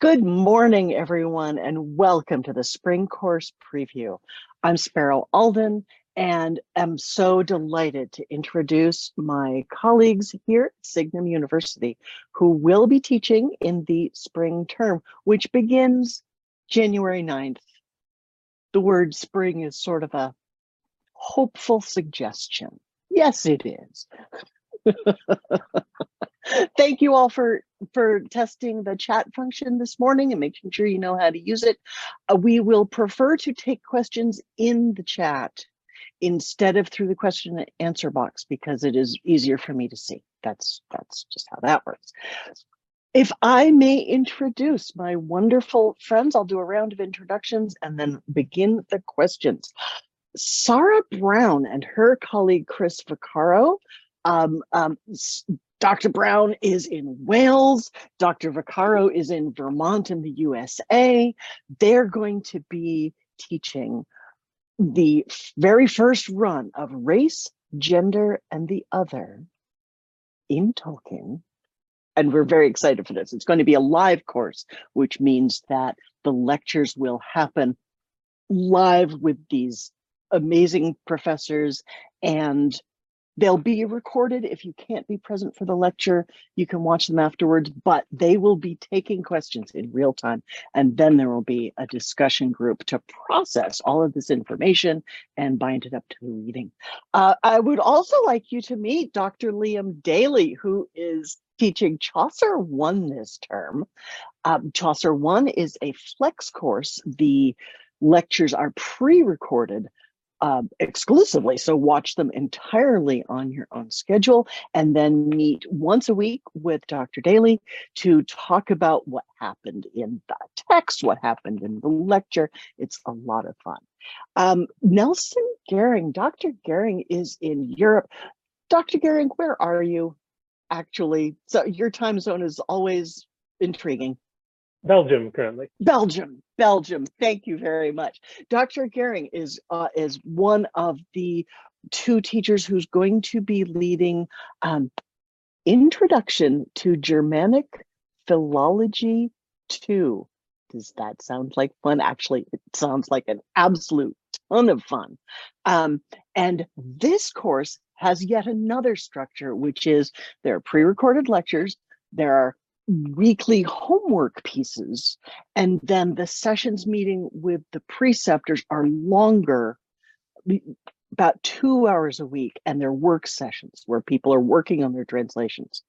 Good morning, everyone, and welcome to the Spring Course Preview. I'm Sparrow Alden, and I'm so delighted to introduce my colleagues here at Signum University, who will be teaching in the spring term, which begins January 9th. The word spring is sort of a hopeful suggestion. Yes, it is. Thank you all for testing the chat function this morning and making sure you know how to use it. We will prefer to take questions in the chat instead of through the question and answer box because it is easier for me to see. That's just how that works. If I may introduce my wonderful friends, I'll do a round of introductions and then begin the questions. Sarah Brown and her colleague, Chris Vaccaro. Dr. Brown is in Wales, Dr. Vaccaro is in Vermont in the USA. They're going to be teaching the very first run of Race, Gender, and the Other in Tolkien. And we're very excited for this. It's going to be a live course, which means that the lectures will happen live with these amazing professors, and they'll be recorded. If you can't be present for the lecture, you can watch them afterwards, but they will be taking questions in real time. And then there will be a discussion group to process all of this information and bind it up to the reading. I would also like you to meet Dr. Liam Daly, who is teaching Chaucer 1 this term. Chaucer 1 is a flex course. The lectures are pre-recorded exclusively, so watch them entirely on your own schedule, and then meet once a week with Dr. Daly to talk about what happened in the text, what happened in the lecture. It's a lot of fun. Nelson Gehring, Dr. Gehring is in Europe. Dr. Gehring, where are you actually? So your time zone is always intriguing. Belgium currently. Belgium. Thank you very much. Dr. Gehring is one of the two teachers who's going to be leading Introduction to Germanic Philology 2. Does that sound like fun? Actually, it sounds like an absolute ton of fun. And this course has yet another structure, which is there are pre-recorded lectures, there are weekly homework pieces, and then the sessions meeting with the preceptors are longer, about 2 hours a week, and they're work sessions where people are working on their translations.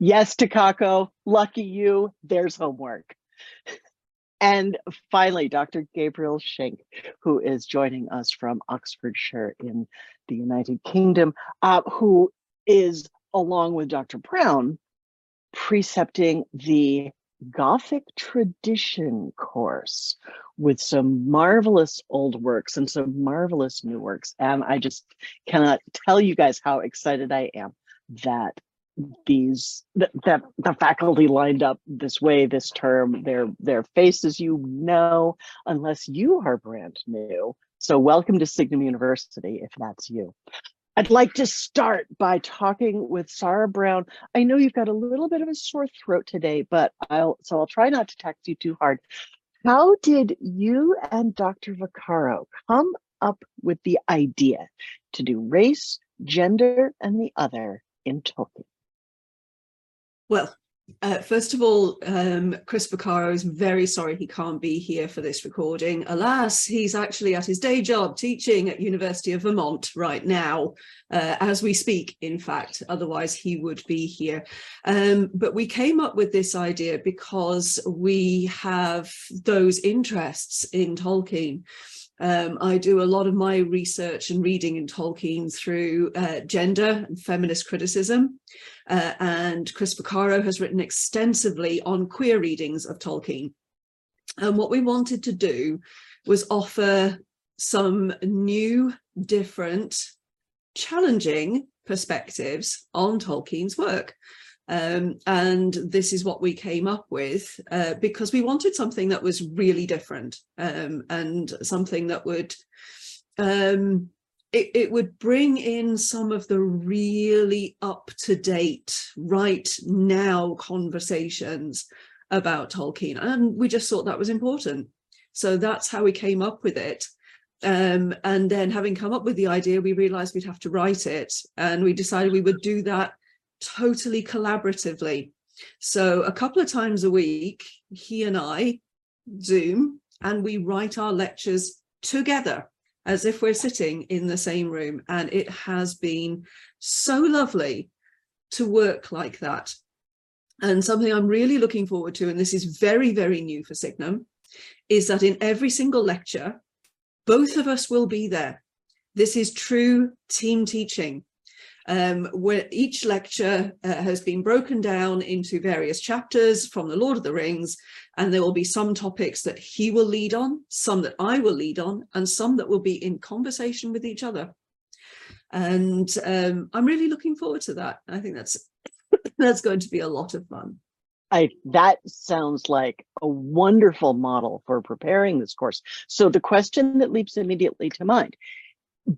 Yes, Takako, lucky you, there's homework. And finally, Dr. Gabriel Schenk, who is joining us from Oxfordshire in the United Kingdom, who is, along with Dr. Brown, precepting the Gothic Tradition course with some marvelous old works and some marvelous new works. And I just cannot tell you guys how excited I am that that the faculty lined up this way this term. Their faces, you know, unless you are brand new. So welcome to Signum University if that's you. I'd like to start by talking with Sarah Brown. I know you've got a little bit of a sore throat today, but I'll try not to tax you too hard. How did you and Dr. Vaccaro come up with the idea to do Race, Gender, and the Other in Tolkien? Well, first of all, Chris Vaccaro is very sorry he can't be here for this recording. Alas, he's actually at his day job teaching at University of Vermont right now, as we speak, in fact, otherwise he would be here. But we came up with this idea because we have those interests in Tolkien. I do a lot of my research and reading in Tolkien through gender and feminist criticism, and Chris Vaccaro has written extensively on queer readings of Tolkien. And what we wanted to do was offer some new, different, challenging perspectives on Tolkien's work. And this is what we came up with, because we wanted something that was really different, and something that would it would bring in some of the really up-to-date, right now conversations about Tolkien. And we just thought that was important. So that's how we came up with it. And then having come up with the idea, we realized we'd have to write it. And we decided we would do that totally collaboratively. So a couple of times a week, he and I Zoom, and we write our lectures together as if we're sitting in the same room. And it has been so lovely to work like that. And something I'm really looking forward to, and this is very, very new for Signum, is that in every single lecture, both of us will be there. This is true team teaching, where each lecture has been broken down into various chapters from The Lord of the Rings, and there will be some topics that he will lead on, some that I will lead on, and some that will be in conversation with each other. And I'm really looking forward to that. I think that's going to be a lot of fun. That sounds like a wonderful model for preparing this course. So the question that leaps immediately to mind,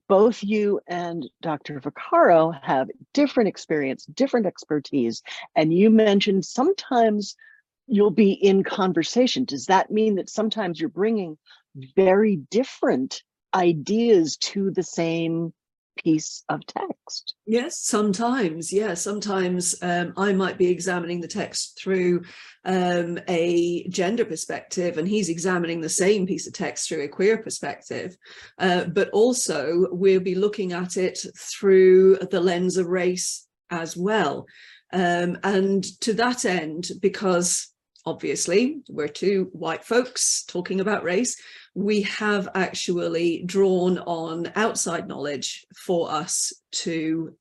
both you and Dr. Vaccaro have different experience, different expertise, and you mentioned sometimes you'll be in conversation. Does that mean that sometimes you're bringing very different ideas to the same piece of text? Yes, sometimes. Yeah, sometimes I might be examining the text through a gender perspective, and he's examining the same piece of text through a queer perspective. But also we'll be looking at it through the lens of race as well. And to that end, because obviously we're two white folks talking about race, we have actually drawn on outside knowledge for us to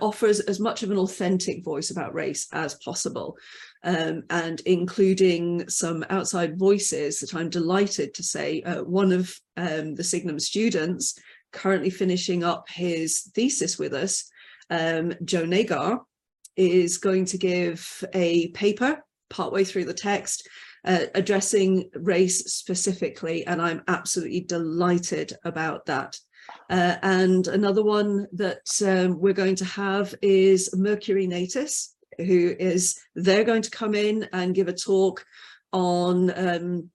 offer as much of an authentic voice about race as possible, and including some outside voices that I'm delighted to say one of the Signum students currently finishing up his thesis with us, Joe Nagar, is going to give a paper partway through the text addressing race specifically, and I'm absolutely delighted about that. And another one that we're going to have is Mercury Natus, who is, they're going to come in and give a talk on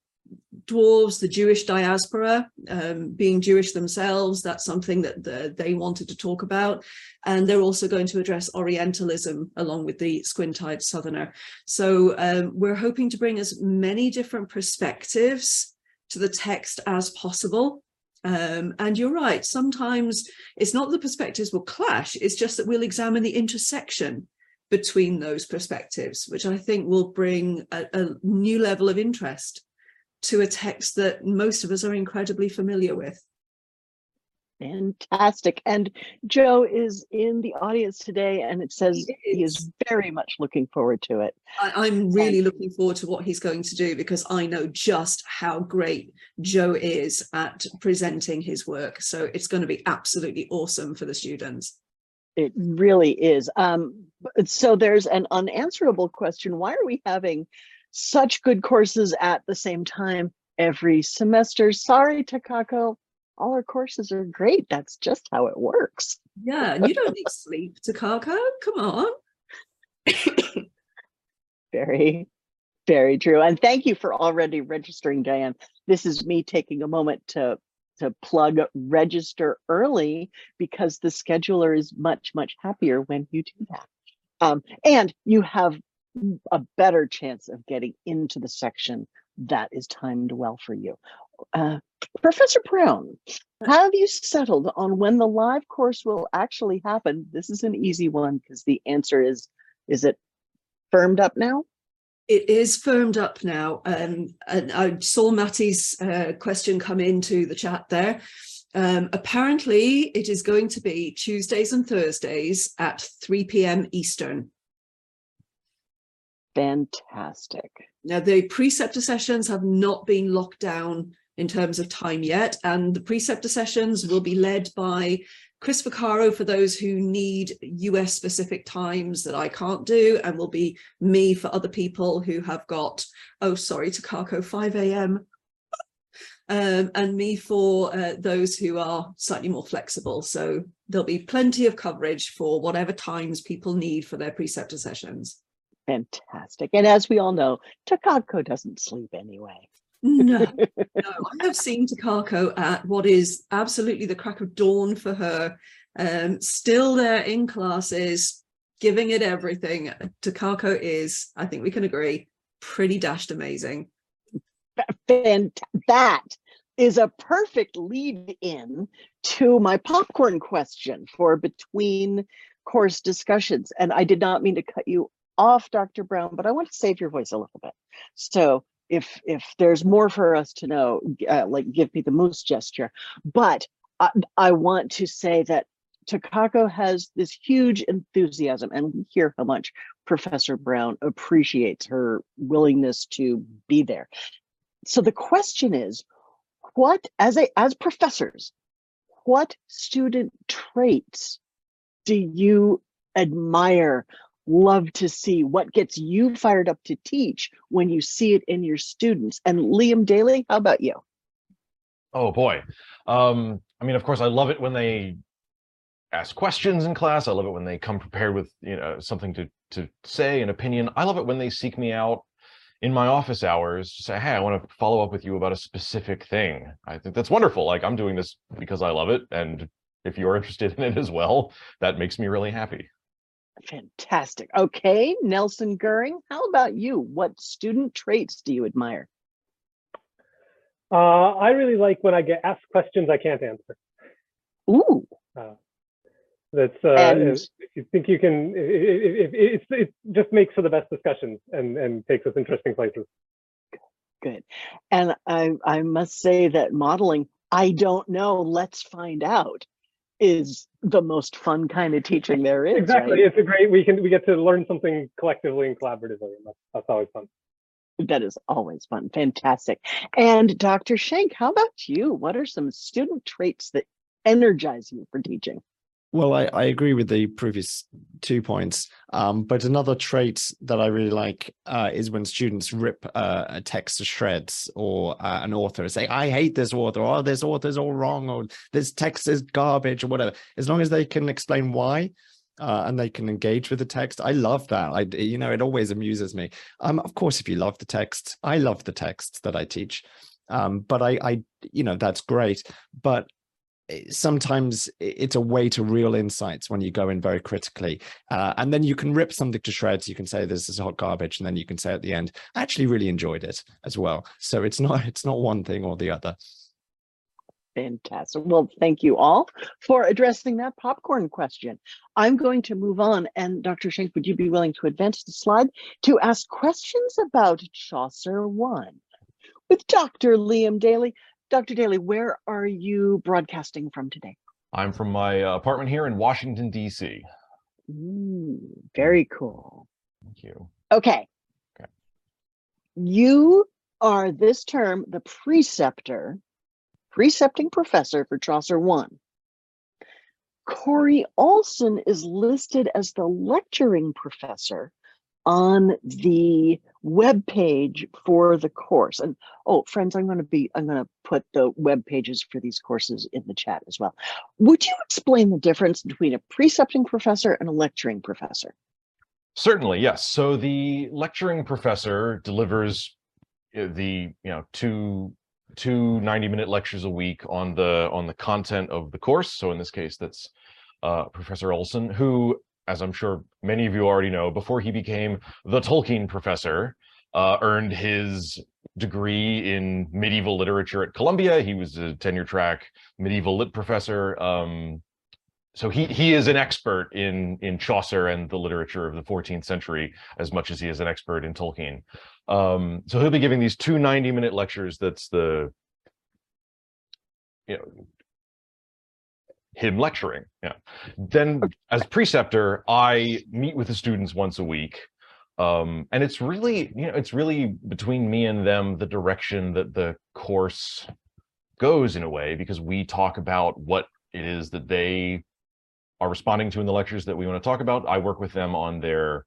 dwarves, the Jewish diaspora, being Jewish themselves. That's something that they wanted to talk about, and they're also going to address Orientalism along with the squint-eyed southerner. So we're hoping to bring as many different perspectives to the text as possible, and you're right, sometimes it's not the perspectives will clash, it's just that we'll examine the intersection between those perspectives, which I think will bring a new level of interest to a text that most of us are incredibly familiar with. Fantastic. And Joe is in the audience today, and it says he is very much looking forward to it. I'm really looking forward to what he's going to do, because I know just how great Joe is at presenting his work. So it's going to be absolutely awesome for the students. It really is. So there's an unanswerable question. Why are we having such good courses at the same time every semester? Sorry, Takako, all our courses are great. That's just how it works. Yeah, and you don't need sleep, Takako. Come on. Very, very true. And thank you for already registering, Diane. This is me taking a moment to plug register early, because the scheduler is much, much happier when you do that. And you have a better chance of getting into the section that is timed well for you. Professor Brown, have you settled on when the live course will actually happen? This is an easy one, because the answer is it firmed up now? It is firmed up now. And I saw Matty's question come into the chat there. Apparently it is going to be Tuesdays and Thursdays at 3 p.m. Eastern. Fantastic. Now, the preceptor sessions have not been locked down in terms of time yet, and the preceptor sessions will be led by Chris Vaccaro for those who need US specific times that I can't do, and will be me for other people who have got, oh sorry Takako, 5 a.m. and me for those who are slightly more flexible. So there'll be plenty of coverage for whatever times people need for their preceptor sessions. Fantastic. And as we all know, Takako doesn't sleep anyway. No, I have seen Takako at what is absolutely the crack of dawn for her, still there in classes, giving it everything. Takako is, I think we can agree, pretty dashed amazing. And that is a perfect lead in to my popcorn question for between course discussions. And I did not mean to cut you off, Dr. Brown, but I want to save your voice a little bit. So if there's more for us to know, like give me the moose gesture. But I want to say that Takako has this huge enthusiasm, and we hear how much Professor Brown appreciates her willingness to be there. So the question is, what, as professors, what student traits do you admire, love to see? What gets you fired up to teach when you see it in your students? And Liam Daly, how about you? Oh boy. I mean, of course, I love it when they ask questions in class. I love it when they come prepared with, you know, something to say, an opinion. I love it when they seek me out in my office hours to say, hey, I want to follow up with you about a specific thing. I think that's wonderful. Like, I'm doing this because I love it. And if you're interested in it as well, that makes me really happy. Fantastic. Okay, Nelson Gehring, how about you? What student traits do you admire? I really like when I get asked questions I can't answer. Ooh. That's I think you can. It just makes for the best discussions and takes us interesting places. Good, and I must say that modeling, I don't know, let's find out, is the most fun kind of teaching there is. Exactly, right? It's a great. We get to learn something collectively and collaboratively, and that's always fun. That is always fun. Fantastic. And Dr. Schenk, how about you? What are some student traits that energize you for teaching? Well, I agree with the previous 2 points, but another trait that I really like is when students rip a text to shreds, or an author say, I hate this author, or this author's all wrong, or this text is garbage, or whatever. As long as they can explain why and they can engage with the text, I love that. You know, it always amuses me. Of course, if you love the text, I love the text that I teach, but I you know, that's great. But sometimes it's a way to real insights when you go in very critically, and then you can rip something to shreds. You can say this is hot garbage, and then you can say at the end, I actually really enjoyed it as well. So it's not one thing or the other. Fantastic. Well, thank you all for addressing that popcorn question. I'm going to move on, and Dr. Schenk, would you be willing to advance the slide to ask questions about Chaucer 1 with Dr. Liam Daly? Dr. Daly, where are you broadcasting from today? I'm from my apartment here in Washington, D.C. Very cool. Thank you. Okay. You are this term the precepting professor for Chaucer 1. Corey Olson is listed as the lecturing professor on the web page for the course. And oh, friends, I'm going to put the web pages for these courses in the chat as well. Would you explain the difference between a precepting professor and a lecturing professor? Certainly, yes. So the lecturing professor delivers the, you know, two 90-minute lectures a week on the content of the course. So in this case, that's Professor Olson, who, as I'm sure many of you already know, before he became the Tolkien professor, earned his degree in medieval literature at Columbia. He was a tenure-track medieval lit professor. So he is an expert in Chaucer and the literature of the 14th century as much as he is an expert in Tolkien. So he'll be giving these two 90-minute lectures. That's the, you know, him lecturing. Yeah. Then as preceptor, I meet with the students once a week. And it's really, you know, it's really between me and them, the direction that the course goes in a way, because we talk about what it is that they are responding to in the lectures that we want to talk about. I work with them on their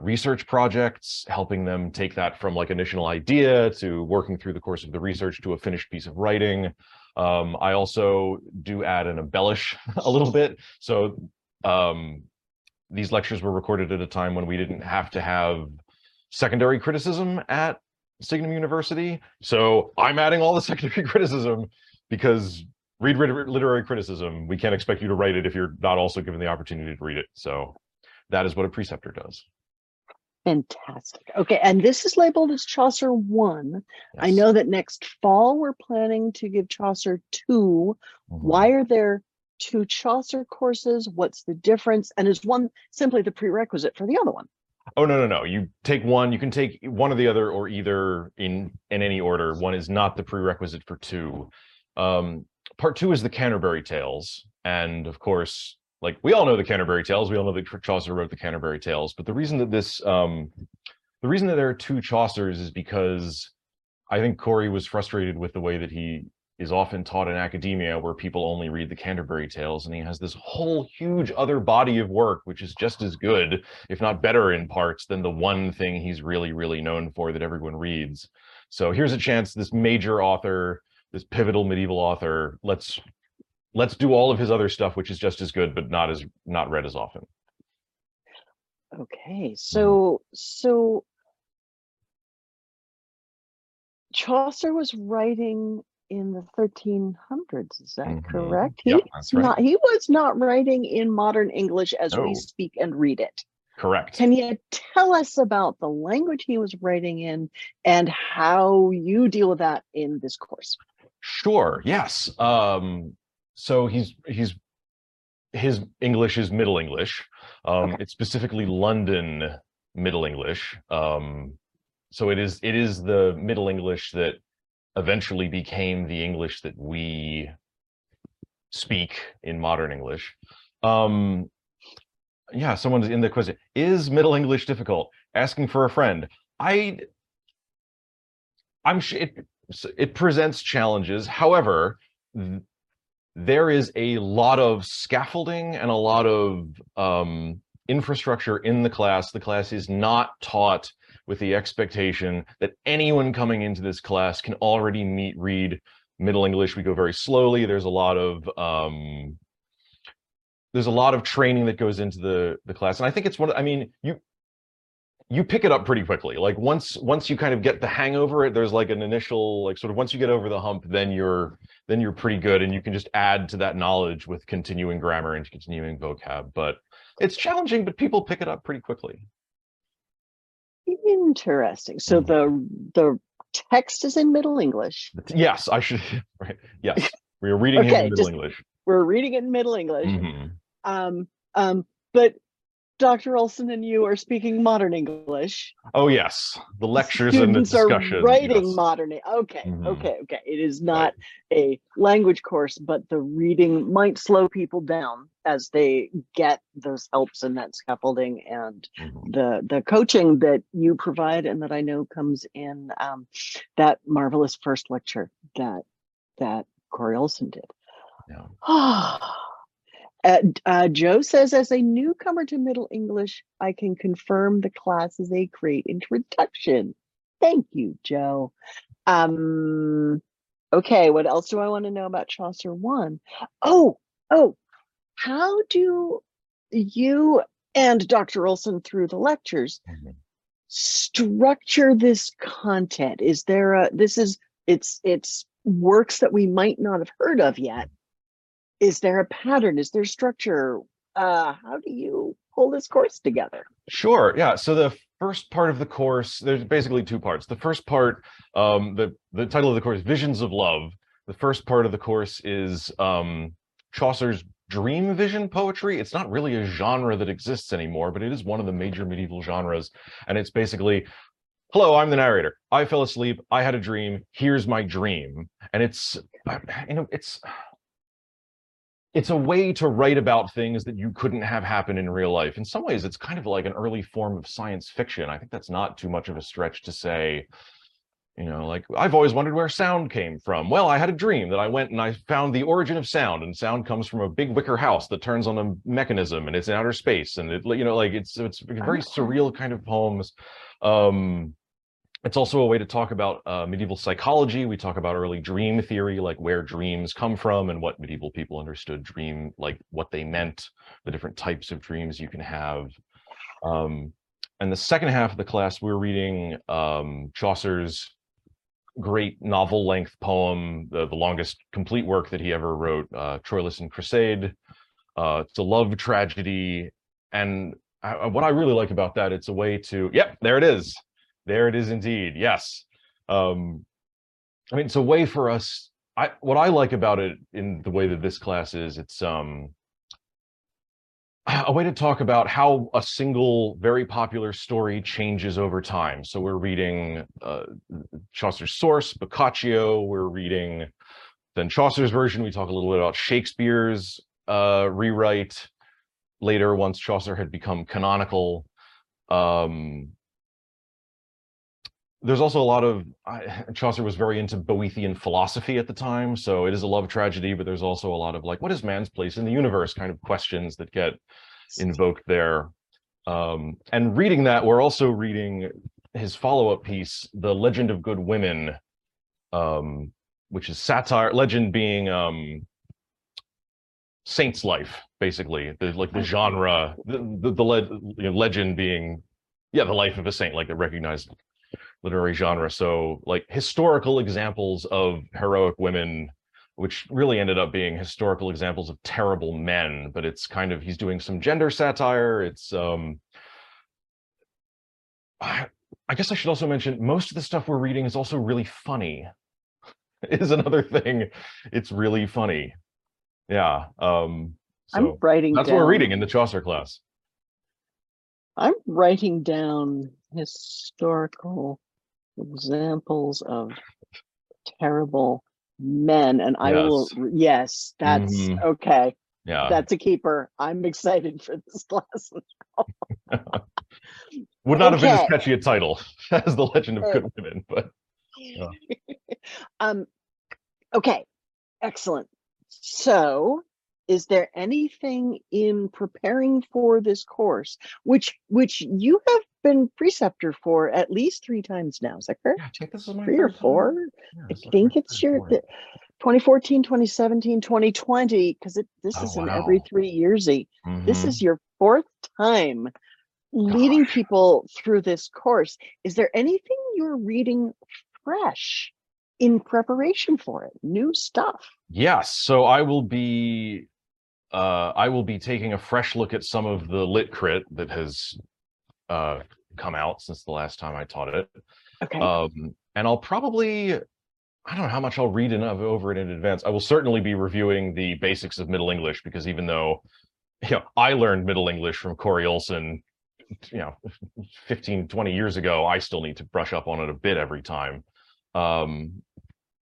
research projects, helping them take that from like initial idea to working through the course of the research to a finished piece of writing. I also do add and embellish a little bit. So these lectures were recorded at a time when we didn't have to have secondary criticism at Signum University. So I'm adding all the secondary criticism because read literary criticism. We can't expect you to write it if you're not also given the opportunity to read it. So that is what a preceptor does. Fantastic. Okay, and this is labeled as Chaucer 1. Yes. I know that next fall we're planning to give Chaucer 2. Mm-hmm. Why are there two Chaucer courses? What's the difference? And is one simply the prerequisite for the other one? Oh, no, no, no. You take one. You can take one or the other or either in any order. One is not the prerequisite for two. Part two is the Canterbury Tales. And of course, like we all know the Canterbury Tales, we all know that Chaucer wrote the Canterbury Tales, but the reason that this, the reason that there are two Chaucers is because I think Corey was frustrated with the way that he is often taught in academia, where people only read the Canterbury Tales, and he has this whole huge other body of work, which is just as good, if not better in parts, than the one thing he's really, really known for that everyone reads. So here's a chance, this major author, this pivotal medieval author, let's do all of his other stuff, which is just as good, but not read as often. Okay, so Chaucer was writing in the 1300s, is that correct? Yep, that's right. He was not writing in modern English as we speak and read it. Correct. Can you tell us about the language he was writing in and how you deal with that in this course? Sure, yes. So his English is Middle English. It's specifically London Middle English. So it is the Middle English that eventually became the English that we speak in modern English. Yeah, someone's in the quiz. Is Middle English difficult? Asking for a friend. I'm sure it presents challenges. However, there is a lot of scaffolding and a lot of infrastructure in the class. The class is not taught with the expectation that anyone coming into this class can already read Middle English. We go very slowly. There's a lot of training that goes into the class, and I think it's one. I mean, you pick it up pretty quickly. Like once you kind of get the hang over it, there's like an initial, like sort of once you get over the hump, then you're pretty good, and you can just add to that knowledge with continuing grammar and continuing vocab. But it's challenging, but people pick it up pretty quickly. Interesting. So the text is in Middle English. Yes, I should. Right. Yes, we are reading it in Middle English. We're reading it in Middle English. Mm-hmm. But Dr. Olson and you are speaking modern English. Oh yes, the lectures and the discussions are writing modern. Okay, okay. It is not a language course, but the reading might slow people down as they get those helps and that scaffolding and the coaching that you provide, and that I know comes in that marvelous first lecture that Corey Olson did. Yeah. Joe says, as a newcomer to Middle English, I can confirm the class is a great introduction. Thank you, Joe. Okay, what else do I want to know about Chaucer 1? Oh, how do you and Dr. Olson through the lectures structure this content? Is there it's works that we might not have heard of yet? Is there a pattern? Is there structure? How do you pull this course together? Sure, yeah. So the first part of the course, there's basically two parts. The first part, the title of the course, Visions of Love. The first part of the course is Chaucer's dream vision poetry. It's not really a genre that exists anymore, but it is one of the major medieval genres. And it's basically, hello, I'm the narrator. I fell asleep. I had a dream. Here's my dream. And it's, you know, it's a way to write about things that you couldn't have happen in real life. In some ways, it's kind of like an early form of science fiction. I think that's not too much of a stretch to say, You know, like, I've always wondered where sound came from. Well, I had a dream that I went and I found the origin of sound, and sound comes from a big wicker house that turns on a mechanism, and it's in outer space, and it, you know, like, it's very surreal kind of poems. It's also a way to talk about medieval psychology. We talk about early dream theory, like where dreams come from and what medieval people understood dream, like what they meant, the different types of dreams you can have. And the second half of the class, we're reading Chaucer's great novel-length poem, the longest complete work that he ever wrote, Troilus and Criseyde. It's a love tragedy. And what I really like about that, it's a way to, yep, there it is. There it is indeed. Yes. I mean, it's a way for us. What I like about it in the way that this class is, it's a way to talk about how a single very popular story changes over time. So we're reading Chaucer's source, Boccaccio. We're reading then Chaucer's version. We talk a little bit about Shakespeare's rewrite later once Chaucer had become canonical. There's also a lot of, Chaucer was very into Boethian philosophy at the time, so it is a love tragedy, but there's also a lot of, like, what is man's place in the universe kind of questions that get invoked there. And reading that, we're also reading his follow-up piece, The Legend of Good Women, which is satire, legend being saint's life, basically, the genre, legend being, yeah, the life of a saint, like the recognized literary genre. So, like, historical examples of heroic women, which really ended up being historical examples of terrible men, but it's kind of, he's doing some gender satire. It's I guess I should also mention, most of the stuff we're reading is also really funny. Is another thing. It's really funny. Yeah. So I'm writing that's down. What we're reading in the Chaucer class. I'm writing down historical examples of terrible men, and I will, yes, that's okay. Yeah, that's a keeper. I'm excited for this class now. Would not have been as catchy a title as The Legend of Good Women, but yeah. Okay, excellent. So is there anything in preparing for this course, which you have been preceptor for at least 3 times now, is that correct? Yeah, I think this is my 3 or 4. Yeah, I think it's your 2014, 2017, 2020, because this is an every 3 yearsy. This is your 4th time leading people through this course. Is there anything you're reading fresh in preparation for it? New stuff? Yes. So I will be taking a fresh look at some of the lit crit that has come out since the last time I taught it. Okay. And I'll probably, I don't know how much I'll read over it in advance. I will certainly be reviewing the basics of Middle English, because even though, you know, I learned Middle English from Corey Olson, you know, 15, 20 years ago, I still need to brush up on it a bit every time. But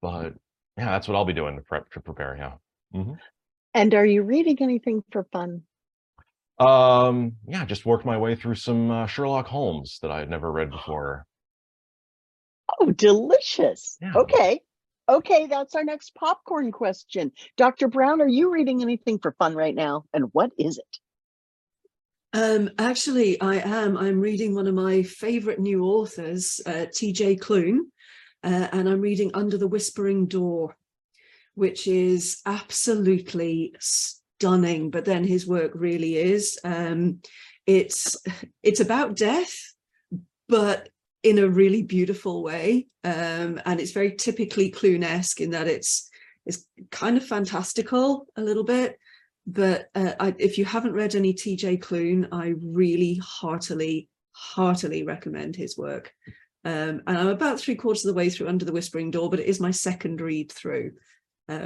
yeah, that's what I'll be doing to prepare. Yeah. Mm-hmm. And are you reading anything for fun? Yeah, just worked my way through some Sherlock Holmes that I had never read before. Oh, delicious. Yeah. Okay, that's our next popcorn question. Dr. Brown, are you reading anything for fun right now, and what is it? Actually, I am. I'm reading one of my favorite new authors, T.J. Klune, and I'm reading Under the Whispering Door, which is absolutely stunning, but then his work really is. It's about death, but in a really beautiful way, and it's very typically Klune-esque in that it's kind of fantastical a little bit. But if you haven't read any T.J. Klune, I really heartily recommend his work. And I'm about 3/4 of the way through Under the Whispering Door, but it is my 2nd read through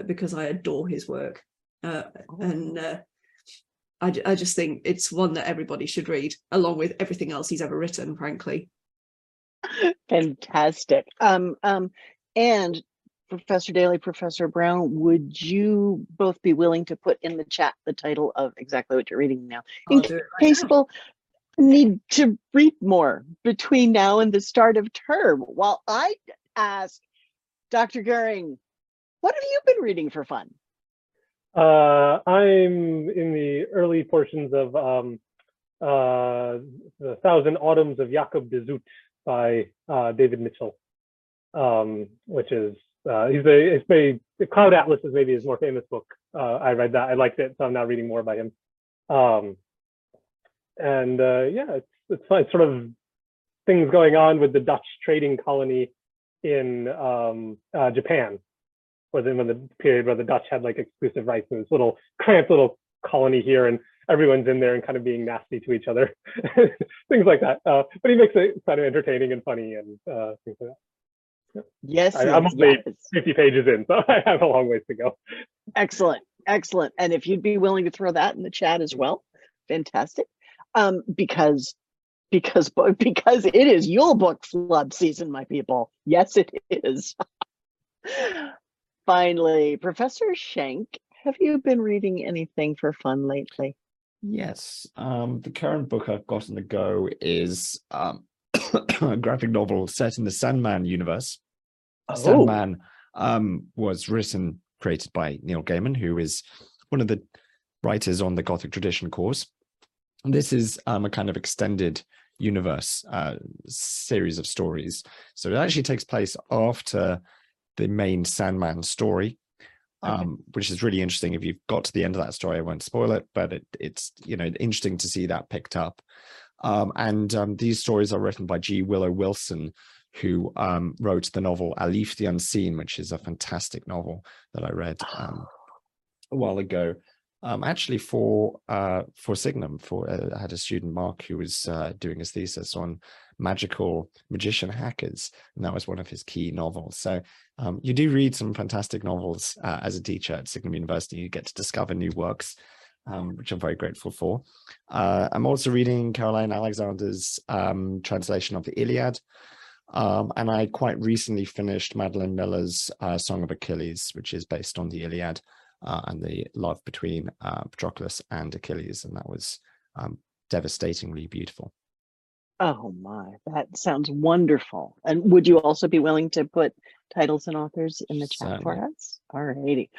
because I adore his work. I just think it's one that everybody should read, along with everything else he's ever written, frankly. Fantastic. And Professor Daly, Professor Brown, would you both be willing to put in the chat the title of exactly what you're reading now, in case people need to read more between now and the start of term? While I ask Dr. Gehring, what have you been reading for fun? I'm in the early portions of The Thousand Autumns of Jakob de Zoet by David Mitchell, which is the Cloud Atlas is maybe his more famous book. I read that, I liked it, so I'm now reading more by him. Yeah, it's sort of things going on with the Dutch trading colony in Japan, was in the period where the Dutch had like exclusive rights in this little cramped little colony here, and everyone's in there and kind of being nasty to each other, things like that. But he makes it kind of entertaining and funny and things like that. Yep. Yes, I'm only 50 pages in, so I have a long ways to go. Excellent, excellent. And if you'd be willing to throw that in the chat as well, fantastic. Because it is Yule book flood season, my people. Yes, it is. Finally, Professor Schenk, have you been reading anything for fun lately? Yes, the current book I've got on the go is a graphic novel set in the Sandman universe. Oh. Sandman was created by Neil Gaiman, who is one of the writers on the Gothic Tradition course. And this is a kind of extended universe series of stories. So it actually takes place after the main Sandman story, which is really interesting. If you've got to the end of that story, I won't spoil it, but it's interesting to see that picked up. These stories are written by G. Willow Wilson, who wrote the novel Alif the Unseen, which is a fantastic novel that I read a while ago. Actually for Signum, I had a student, Mark, who was doing his thesis on magician hackers, and that was one of his key novels. So you do read some fantastic novels as a teacher at Signum University. You get to discover new works, which I'm very grateful for. I'm also reading Caroline Alexander's translation of the Iliad, and I quite recently finished Madeline Miller's Song of Achilles, which is based on the Iliad. And the love between Patroclus and Achilles, and that was devastatingly beautiful. Oh my, that sounds wonderful. And would you also be willing to put titles and authors in the chat for us? All righty.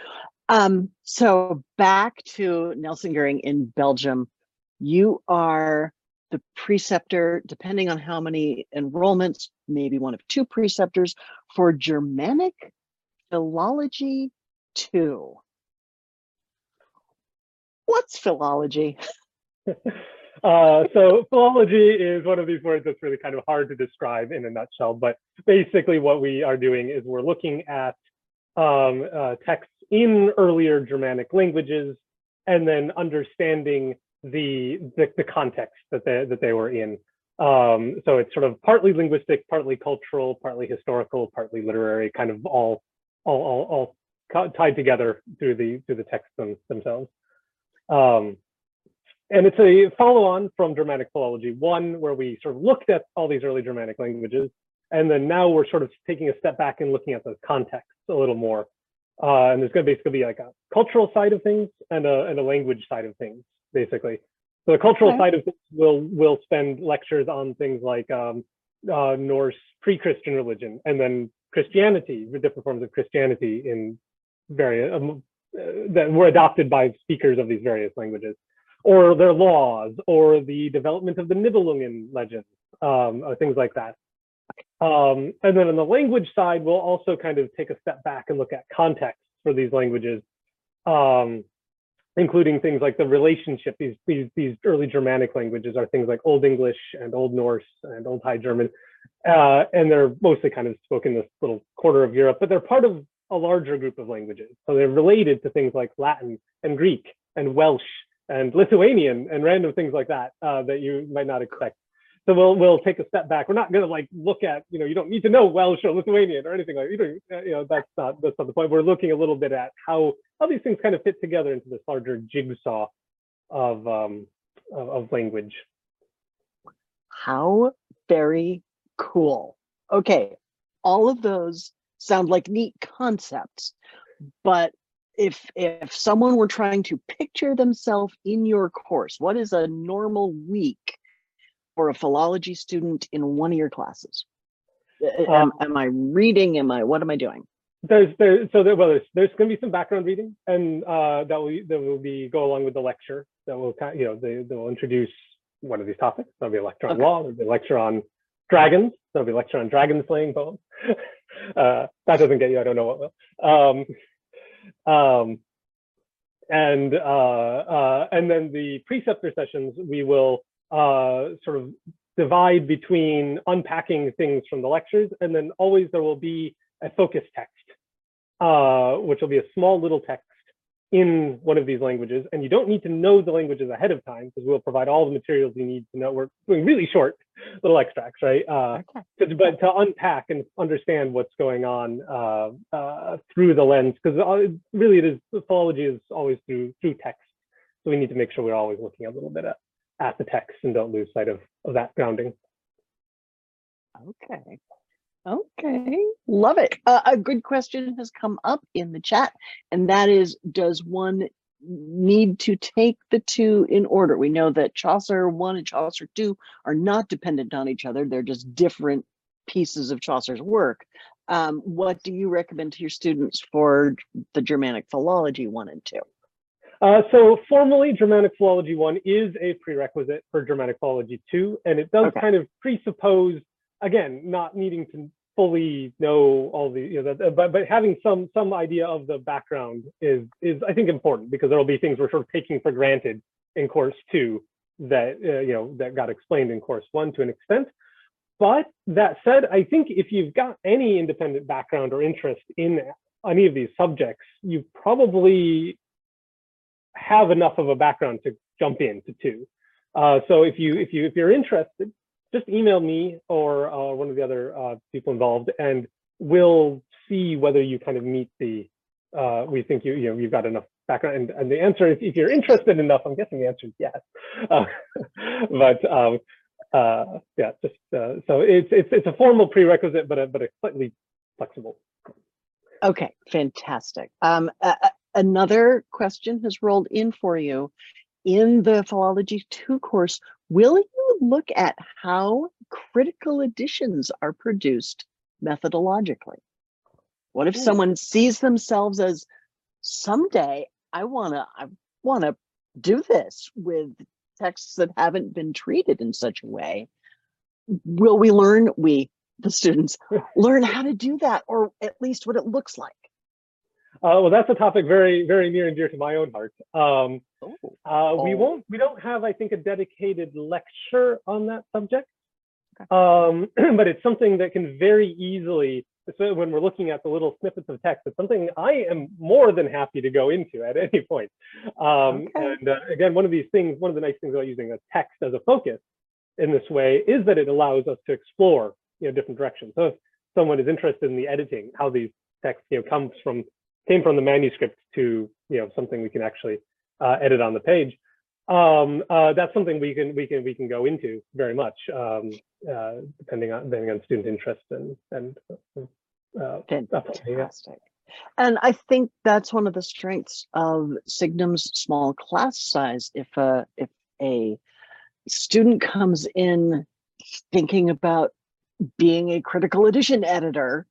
So back to Nelson Gehring in Belgium. You are the preceptor, depending on how many enrollments, maybe one of two preceptors for Germanic Philology 2. What's philology? So philology is one of these words that's really kind of hard to describe in a nutshell, but basically what we are doing is we're looking at texts in earlier Germanic languages and then understanding the context that they were in. So it's sort of partly linguistic, partly cultural, partly historical, partly literary, kind of all tied together through the texts themselves. And it's a follow-on from Germanic Philology 1, where we sort of looked at all these early Germanic languages, and then now we're sort of taking a step back and looking at the context a little more. And there's going to basically be like a cultural side of things and a language side of things, basically. So the cultural side of things will spend lectures on things like Norse pre-Christian religion, and then Christianity, the different forms of Christianity in various that were adopted by speakers of these various languages, or their laws, or the development of the Nibelungen legends, or things like that. And then on the language side, we'll also kind of take a step back and look at context for these languages, including things like the relationship. These early Germanic languages are things like Old English and Old Norse and Old High German, and they're mostly kind of spoken in this little corner of Europe, but they're part of a larger group of languages. So they're related to things like Latin and Greek and Welsh and Lithuanian and random things like that that you might not expect. So we'll take a step back. We're not going to like look at, you don't need to know Welsh or Lithuanian or anything like that. That's not the point. We're looking a little bit at how these things kind of fit together into this larger jigsaw of language. How very cool. Okay, all of those sound like neat concepts, but if someone were trying to picture themselves in your course, what is a normal week for a philology student in one of your classes? Am I reading? What am I doing? There's going to be some background reading, and that will go along with the lecture. That will they'll introduce one of these topics. There'll be a lecture on law. There'll be a lecture on dragons. There'll be a lecture on dragon slaying poems. That doesn't get you. I don't know what will. And then the preceptor sessions, we will sort of divide between unpacking things from the lectures, and then always there will be a focus text, which will be a small little text in one of these languages. And you don't need to know the languages ahead of time, because we'll provide all the materials you need to know. We're doing really short little extracts, right? But to unpack and understand what's going on through the lens, because really it is, philology is always through text. So we need to make sure we're always looking a little bit at the text and don't lose sight of that grounding. Okay. Okay, love it. A good question has come up in the chat, and that is, does one need to take the two in order? We know that Chaucer 1 and Chaucer 2 are not dependent on each other. They're just different pieces of Chaucer's work. What do you recommend to your students for the Germanic Philology 1 and 2? So formally, Germanic Philology 1 is a prerequisite for Germanic Philology 2, and it does kind of presuppose, again, not needing to fully know all the, but having some idea of the background is I think important, because there'll be things we're sort of taking for granted in course 2 that that got explained in course 1 to an extent. But that said, I think if you've got any independent background or interest in any of these subjects, you probably have enough of a background to jump into 2. So if you're interested, just email me or one of the other people involved, and we'll see whether you kind of meet the. We think you've got enough background, and the answer is, if you're interested enough, I'm guessing the answer is yes. So it's a formal prerequisite, but a slightly flexible. Okay, fantastic. Another question has rolled in for you. In the Philology 2 course, will you look at how critical editions are produced methodologically? What if someone sees themselves as, someday I wanna do this with texts that haven't been treated in such a way? Will we learn, the students, learn how to do that, or at least what it looks like? Well, that's a topic very, very near and dear to my own heart. We don't have, I think, a dedicated lecture on that subject, but it's something that can very easily, so when we're looking at the little snippets of text, it's something I am more than happy to go into at any point. Again, one of the nice things about using a text as a focus in this way is that it allows us to explore, different directions. So if someone is interested in the editing, how these texts, came from the manuscript to something we can actually edit on the page. That's something we can go into very much, depending on student interest and fantastic. And I think that's one of the strengths of Signum's small class size. If a student comes in thinking about being a critical edition editor,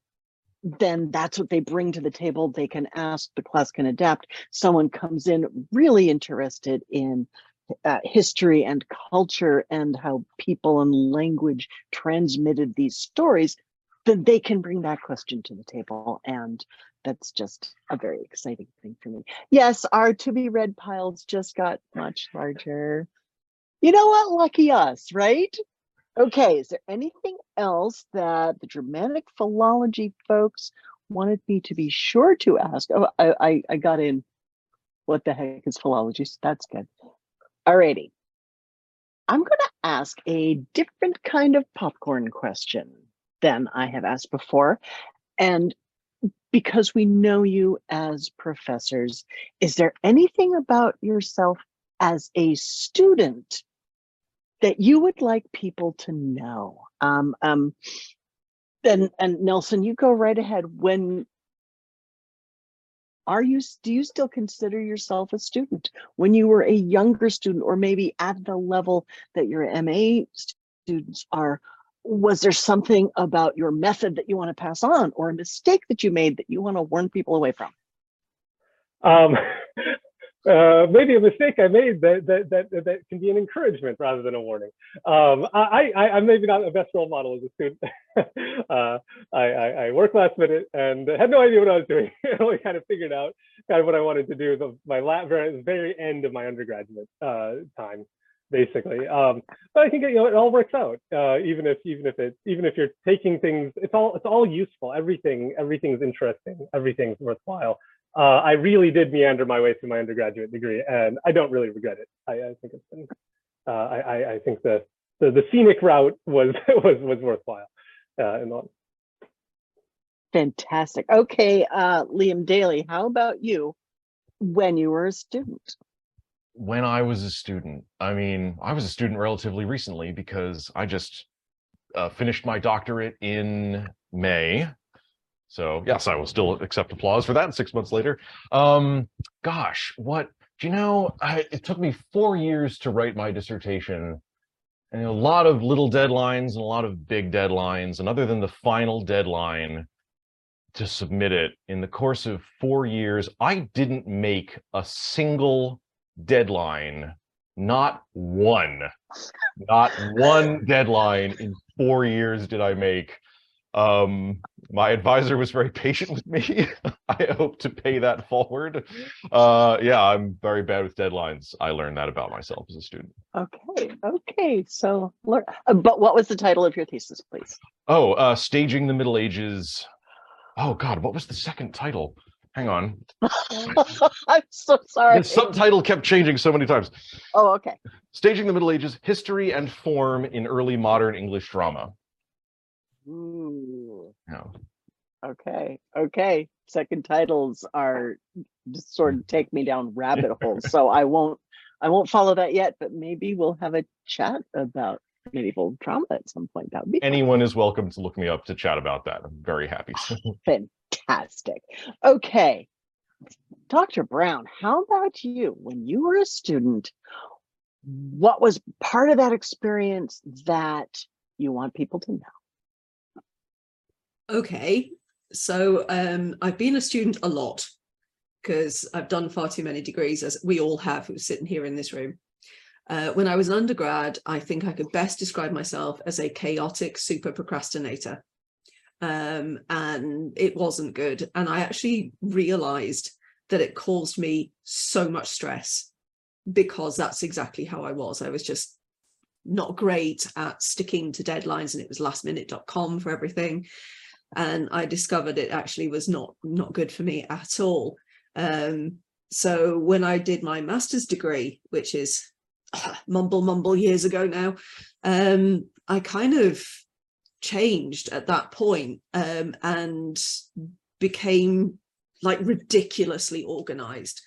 then that's what they bring to the table. They can ask, the class can adapt. Someone comes in really interested in history and culture and how people and language transmitted these stories, then they can bring that question to the table. And that's just a very exciting thing for me. Yes, our to be read piles just got much larger. You know what, lucky us, right? Okay, is there anything else that the Germanic philology folks wanted me to be sure to ask? Oh, I got in, what the heck is philology? So that's good. Alrighty, I'm going to ask a different kind of popcorn question than I have asked before. And because we know you as professors, is there anything about yourself as a student that you would like people to know? And Nelson, you go right ahead. Do you still consider yourself a student when you were a younger student, or maybe at the level that your MA students are? was there something about your method that you want to pass on, or a mistake that you made that you want to warn people away from? Maybe a mistake I made that can be an encouragement rather than a warning. I'm maybe not the best role model as a student. I worked last minute and had no idea what I was doing. I only kind of figured out kind of what I wanted to do the very end of my undergraduate time, basically. But I think it all works out. Even if you're taking things, it's all useful. Everything's interesting. Everything's worthwhile. I really did meander my way through my undergraduate degree, and I don't really regret it. I think it's been, I think the scenic route was worthwhile. Fantastic. Okay, Liam Daly, how about you? When you were a student? When I was a student, I mean, I was a student relatively recently because I just finished my doctorate in May. So yes, I will still accept applause for that 6 months later. Gosh, it took me 4 years to write my dissertation, and a lot of little deadlines and a lot of big deadlines. And other than the final deadline to submit it, in the course of 4 years, I didn't make a single deadline, not one deadline in 4 years did I make. My advisor was very patient with me. I hope to pay that forward. Yeah, I'm very bad with deadlines. I learned that about myself as a student. Okay. So, but what was the title of your thesis, please? Oh, Staging the Middle Ages. Oh God, what was the second title? Hang on. I'm so sorry. The subtitle kept changing so many times. Oh, okay. Staging the Middle Ages, History and Form in Early Modern English Drama. Ooh. No. Okay. Second titles are just sort of take me down rabbit holes, so I won't follow that yet. But maybe we'll have a chat about medieval drama at some point. That would be anyone fun. Is welcome to look me up to chat about that. I'm very happy. Fantastic. Okay, Dr. Brown, how about you? When you were a student, what was part of that experience that you want people to know? Okay, so I've been a student a lot because I've done far too many degrees, as we all have who's sitting here in this room. When I was an undergrad, I think I could best describe myself as a chaotic super procrastinator. And it wasn't good. And I actually realized that it caused me so much stress because that's exactly how I was. I was just not great at sticking to deadlines, and it was lastminute.com for everything. And I discovered it actually was not good for me at all. So when I did my master's degree, which is mumble years ago now, I kind of changed at that point, and became like ridiculously organized.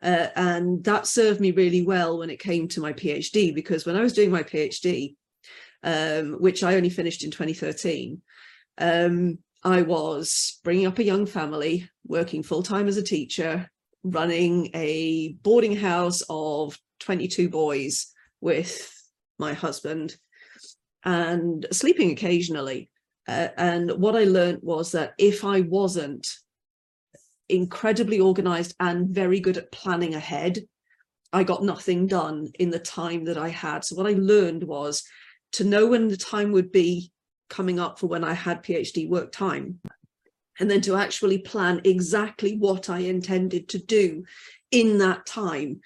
And that served me really well when it came to my PhD, because when I was doing my PhD, which I only finished in 2013, I was bringing up a young family, working full time as a teacher, running a boarding house of 22 boys with my husband, and sleeping occasionally. And what I learned was that if I wasn't incredibly organized and very good at planning ahead, I got nothing done in the time that I had. So what I learned was to know when the time would be coming up for when I had PhD work time, and then to actually plan exactly what I intended to do in that time.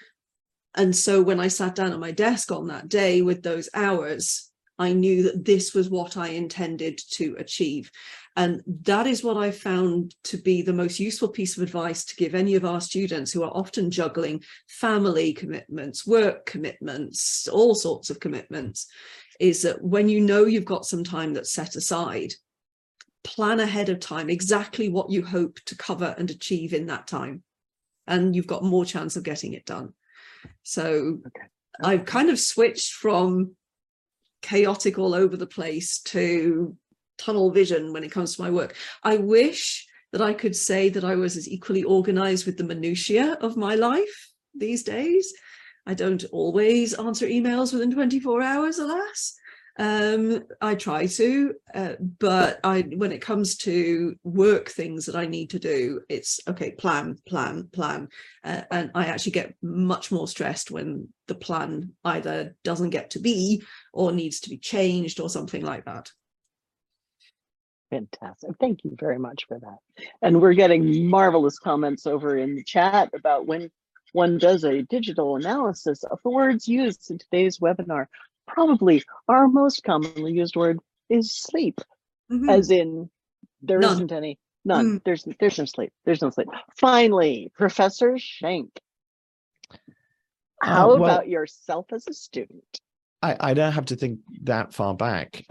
And so when I sat down at my desk on that day with those hours, I knew that this was what I intended to achieve. And that is what I found to be the most useful piece of advice to give any of our students who are often juggling family commitments, work commitments, all sorts of commitments, is that when you know you've got some time that's set aside, plan ahead of time exactly what you hope to cover and achieve in that time, and you've got more chance of getting it done. So okay. I've kind of switched from chaotic all over the place to tunnel vision when it comes to my work. I wish that I could say that I was as equally organized with the minutiae of my life these days. I don't always answer emails within 24 hours, alas. I try to, but when it comes to work things that I need to do, it's okay, plan, plan, plan. And I actually get much more stressed when the plan either doesn't get to be or needs to be changed or something like that. Fantastic. Thank you very much for that. And we're getting marvelous comments over in the chat about when one does a digital analysis of the words used in today's webinar. Probably our most commonly used word is sleep, as in there none. Isn't any, none, there's no sleep, there's no sleep. Finally, Professor Schenk, how about yourself as a student? I don't have to think that far back,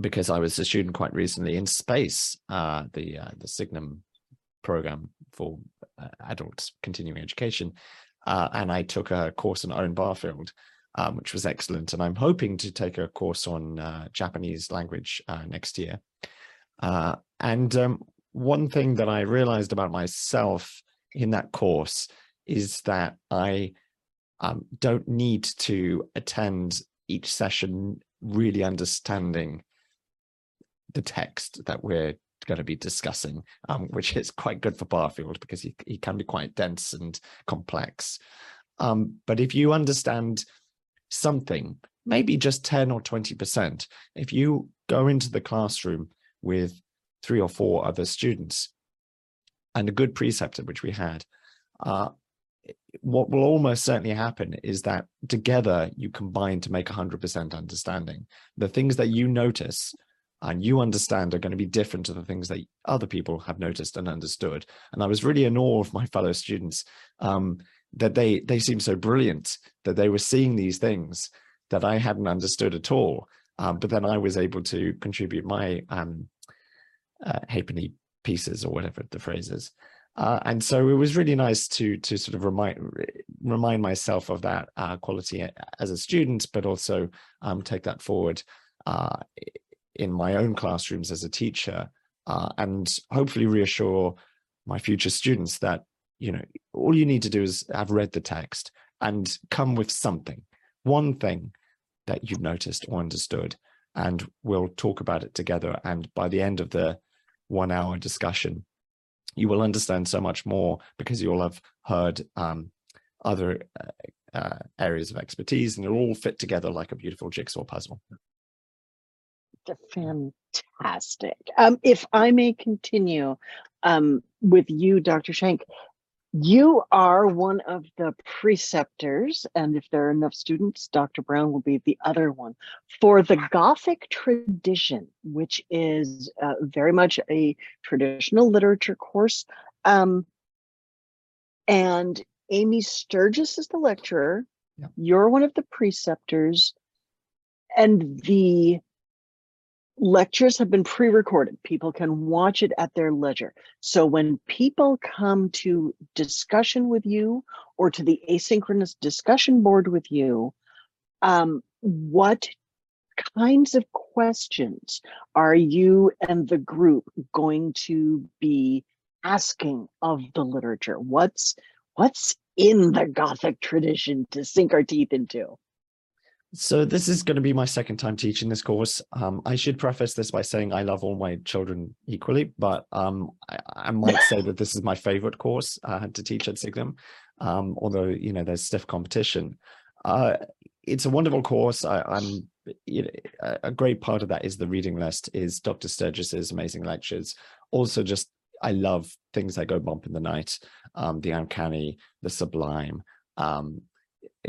because I was a student quite recently in space, the Signum program for adult continuing education, and I took a course on Owen Barfield, which was excellent, and I'm hoping to take a course on Japanese language next year. And one thing that I realized about myself in that course is that I don't need to attend each session really understanding the text that we're going to be discussing, which is quite good for Barfield because he can be quite dense and complex. But if you understand something, maybe just 10 or 20%. If you go into the classroom with 3 or 4 other students and a good preceptor, which we had, what will almost certainly happen is that together you combine to make 100% understanding. The things that you notice and you understand are going to be different to the things that other people have noticed and understood. And I was really in awe of my fellow students, that they seemed so brilliant, that they were seeing these things that I hadn't understood at all. But then I was able to contribute my halfpenny pieces or whatever the phrase is. And so it was really nice to sort of remind myself of that quality as a student, but also take that forward in my own classrooms as a teacher, and hopefully reassure my future students that, you know, all you need to do is have read the text and come with something, one thing that you've noticed or understood, and we'll talk about it together. And by the end of the 1 hour discussion, you will understand so much more because you'll have heard other areas of expertise, and it'll all fit together like a beautiful jigsaw puzzle. Fantastic. If I may continue with you, Dr. Schenk, you are one of the preceptors, and if there are enough students, Dr. Brown will be the other one, for the Gothic tradition, which is very much a traditional literature course. And Amy Sturgis is the lecturer. Yeah. You're one of the preceptors, and the lectures have been pre-recorded. People can watch it at their leisure. So when people come to discussion with you or to the asynchronous discussion board with you, what kinds of questions are you and the group going to be asking of the literature? What's in the Gothic tradition to sink our teeth into? So this is going to be my second time teaching this course. I should preface this by saying I love all my children equally, but I might say that this is my favorite course to teach at Signum, although, you know, there's stiff competition. It's a wonderful course. A great part of that is the reading list, is Dr. Sturgis's amazing lectures. Also just, I love things that go bump in the night, the uncanny, the sublime,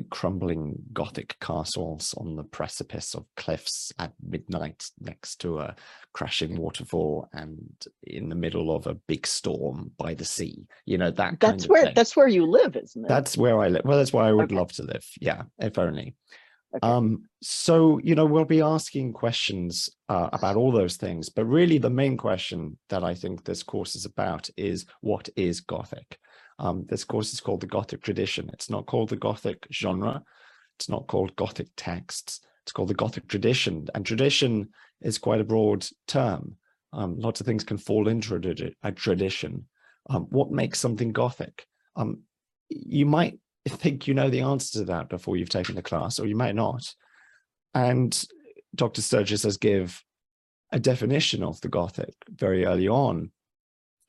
crumbling Gothic castles on the precipice of cliffs at midnight next to a crashing waterfall and in the middle of a big storm by the sea, you know, that kind of thing. That's where you live, isn't it? That's where I live. Well, that's where I would love to live, yeah, if only. So, you know, we'll be asking questions about all those things, but really the main question that I think this course is about is, what is Gothic? This course is called the Gothic tradition. It's not called the Gothic genre. It's not called Gothic texts. It's called the Gothic tradition. And tradition is quite a broad term. Lots of things can fall into a tradition. What makes something Gothic? You might think you know the answer to that before you've taken the class, or you might not. And Dr. Sturgis does give a definition of the Gothic very early on.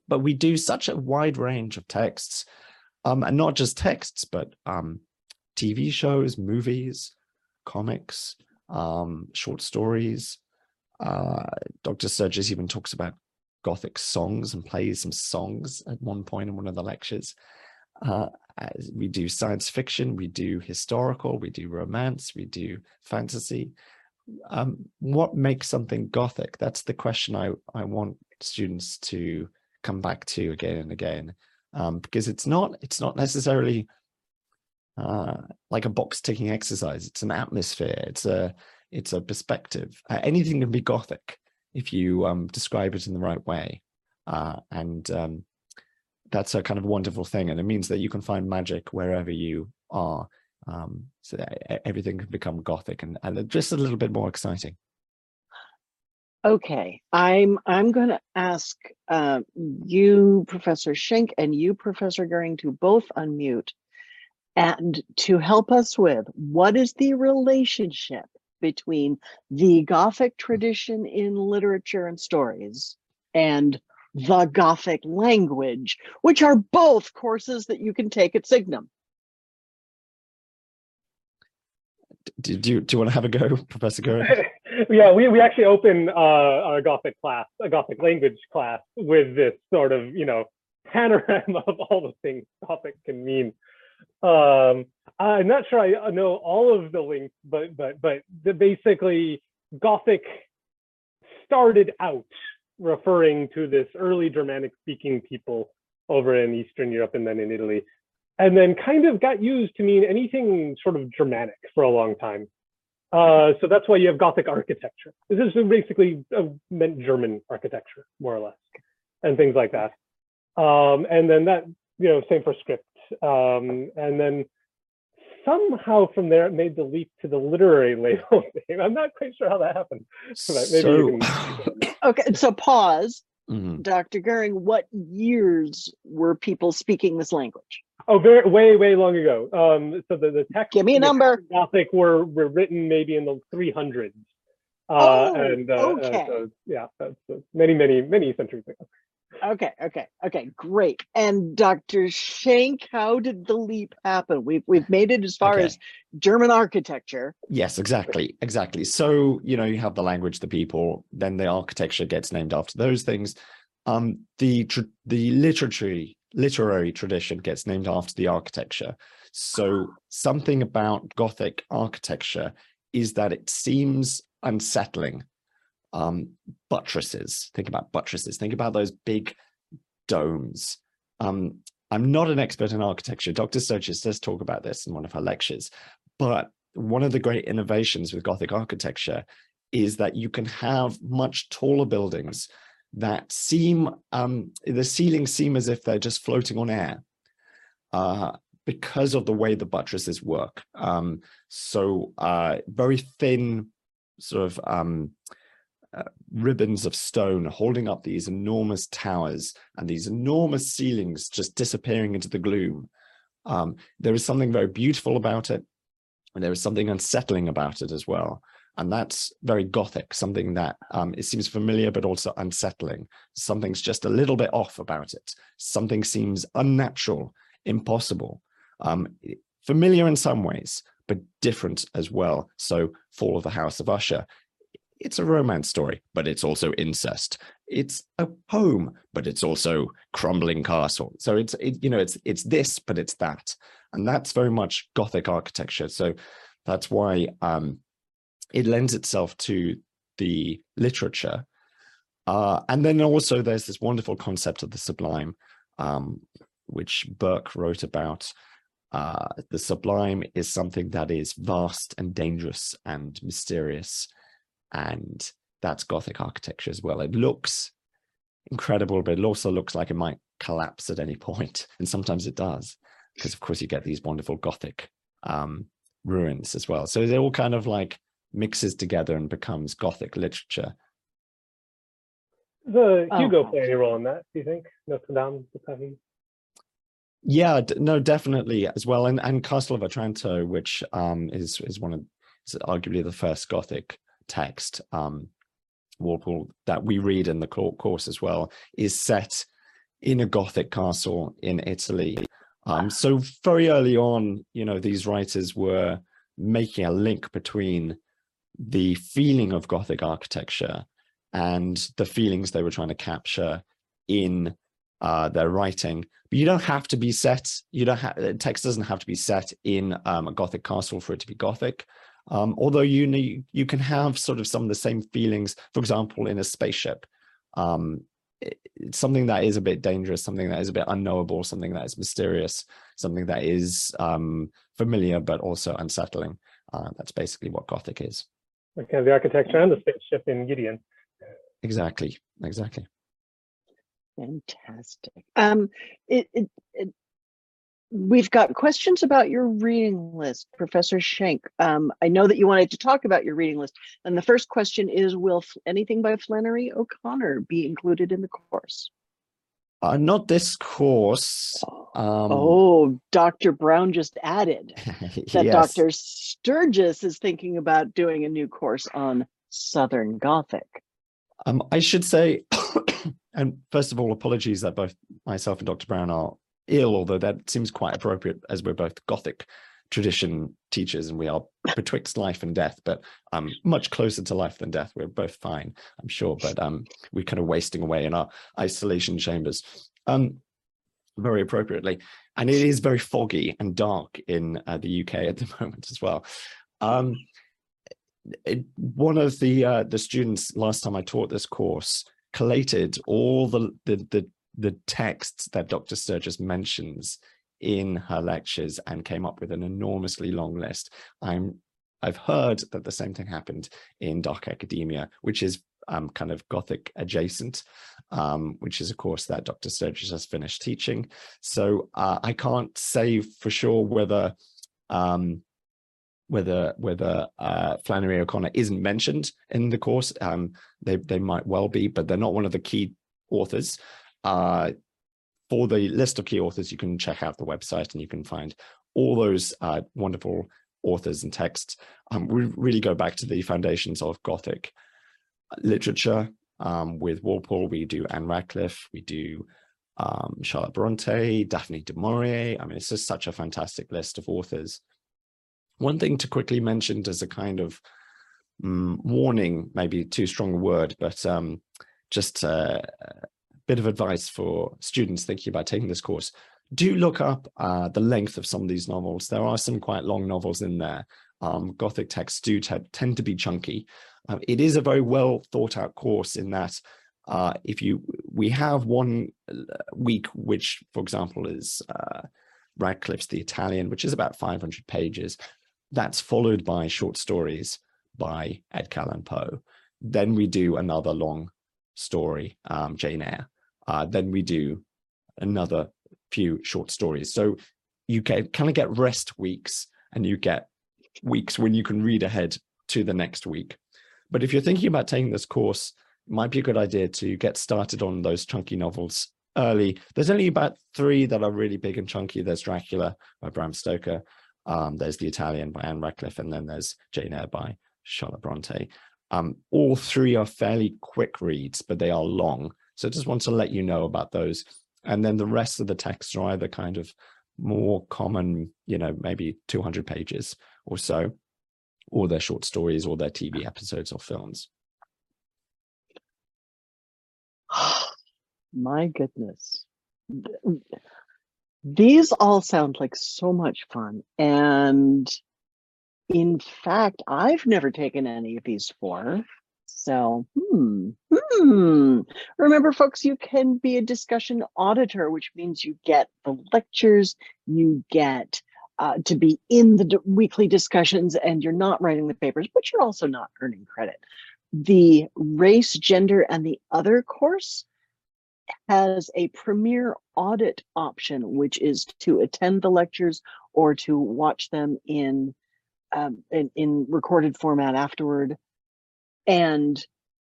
But we do such a wide range of texts, and not just texts, but TV shows, movies, comics, short stories. Dr. Sturgis even talks about Gothic songs and plays some songs at one point in one of the lectures. We do science fiction, we do historical, we do romance, we do fantasy. What makes something Gothic? That's the question I want students to come back to again and again, because it's not necessarily like a box ticking exercise. It's an atmosphere. It's a perspective. Anything can be Gothic if you describe it in the right way. And that's a kind of wonderful thing. And it means that you can find magic wherever you are. So that everything can become Gothic and just a little bit more exciting. Okay, I'm going to ask you, Professor Schenk, and you, Professor Gehring, to both unmute and to help us with what is the relationship between the Gothic tradition in literature and stories and the Gothic language, which are both courses that you can take at Signum. Do you want to have a go, Professor Gehring? Yeah, we actually open our Gothic class, a Gothic language class, with this sort of, you know, panorama of all the things Gothic can mean. I'm not sure I know all of the links, but basically Gothic started out referring to this early Germanic speaking people over in Eastern Europe and then in Italy, and then kind of got used to mean anything sort of Germanic for a long time. So that's why you have Gothic architecture. This is basically meant German architecture, more or less, and things like that. And then that, you know, same for script. And then somehow from there, it made the leap to the literary label thing. I'm not quite sure how that happened. But maybe you can... Okay, so pause. Mm-hmm. Dr. Gehring, what years were people speaking this language? Oh, very, way, way long ago. So the text, give me a number. Gothic were written maybe in the 300s. Okay. So, yeah, that's many, many, many centuries ago. Okay, great. And Dr. Schenk, how did the leap happen? We've made it as far as German architecture. Yes, exactly. So, you know, you have the language, the people, then the architecture gets named after those things. The literary tradition gets named after the architecture. So something about Gothic architecture is that it seems unsettling. Buttresses, think about buttresses, think about those big domes. I'm not an expert in architecture. Dr. Sturgis does talk about this in one of her lectures, but one of the great innovations with Gothic architecture is that you can have much taller buildings that seem, the ceilings seem as if they're just floating on air because of the way the buttresses work. So very thin sort of ribbons of stone holding up these enormous towers and these enormous ceilings just disappearing into the gloom. There is something very beautiful about it, and there is something unsettling about it as well. And that's very Gothic, something that it seems familiar, but also unsettling. Something's just a little bit off about it. Something seems unnatural, impossible, familiar in some ways, but different as well. So Fall of the House of Usher, it's a romance story, but it's also incest. It's a poem, but it's also crumbling castle. So it's this, but it's that. And that's very much Gothic architecture. So that's why it lends itself to the literature. And then also there's this wonderful concept of the sublime, which Burke wrote about. The sublime is something that is vast and dangerous and mysterious. And that's Gothic architecture as well. It looks incredible, but it also looks like it might collapse at any point. And sometimes it does, because of course you get these wonderful Gothic ruins as well. So they all kind of like mixes together and becomes Gothic literature. Does Hugo play any role in that, do you think? Notre Dame de Paris? Yeah, no, definitely as well. And Castle of Otranto, which is one of It's arguably the first Gothic text, Walpole, that we read in the course as well, is set in a Gothic castle in Italy. So very early on, you know, these writers were making a link between the feeling of Gothic architecture and the feelings they were trying to capture in their writing. But you don't have to be set, text doesn't have to be set in a Gothic castle for it to be Gothic. Although you can have sort of some of the same feelings, for example, in a spaceship. It's something that is a bit dangerous, something that is a bit unknowable, something that is mysterious, something that is familiar but also unsettling. That's basically what Gothic is. Okay, the architecture and the spaceship in Gideon. Exactly, exactly. Fantastic. We've got questions about your reading list, Professor Schenk. I know that you wanted to talk about your reading list. And the first question is, will anything by Flannery O'Connor be included in the course? Not this course. Oh, Dr. Brown just added that yes. Dr. Sturgis is thinking about doing a new course on Southern Gothic. I should say, and first of all, apologies that both myself and Dr. Brown are ill, although that seems quite appropriate as we're both Gothic tradition teachers and we are betwixt life and death, but much closer to life than death. We're both fine, I'm sure, but we're kind of wasting away in our isolation chambers, very appropriately. And it is very foggy and dark in the UK at the moment as well. One of the students last time I taught this course collated all the texts that Dr. Sturgis mentions in her lectures and came up with an enormously long list. I've heard that the same thing happened in Dark Academia, which is kind of Gothic adjacent, which is a course that Dr. Sturgis has finished teaching. So I can't say for sure whether Flannery O'Connor isn't mentioned in the course. They might well be, but they're not one of the key authors. For the list of key authors, you can check out the website and you can find all those wonderful authors and texts. We really go back to the foundations of Gothic literature. With Walpole, we do Anne Radcliffe, we do Charlotte Bronte, Daphne du Maurier. I mean, it's just such a fantastic list of authors. One thing to quickly mention as a kind of warning, maybe too strong a word, but just bit of advice for students thinking about taking this course: do look up the length of some of these novels. There are some quite long novels in there. Gothic texts do tend to be chunky. It is a very well thought out course in that we have one week which, for example, is Radcliffe's The Italian, which is about 500 pages. That's followed by short stories by Edgar Allan Poe. Then we do another long story, Jane Eyre. Then we do another few short stories. So you kind of get rest weeks and you get weeks when you can read ahead to the next week. But if you're thinking about taking this course, it might be a good idea to get started on those chunky novels early. There's only about three that are really big and chunky. There's Dracula by Bram Stoker, there's The Italian by Anne Radcliffe, and then there's Jane Eyre by Charlotte Bronte. All three are fairly quick reads, but they are long. So I just want to let you know about those. And then the rest of the texts are either kind of more common, you know, maybe 200 pages or so, or they're short stories or they're TV episodes or films. My goodness. These all sound like so much fun. And in fact, I've never taken any of these four. So, Remember, folks, you can be a discussion auditor, which means you get the lectures, you get to be in the weekly discussions, and you're not writing the papers, but you're also not earning credit. The Race, Gender, and the Other course has a premier audit option, which is to attend the lectures or to watch them in recorded format afterward. And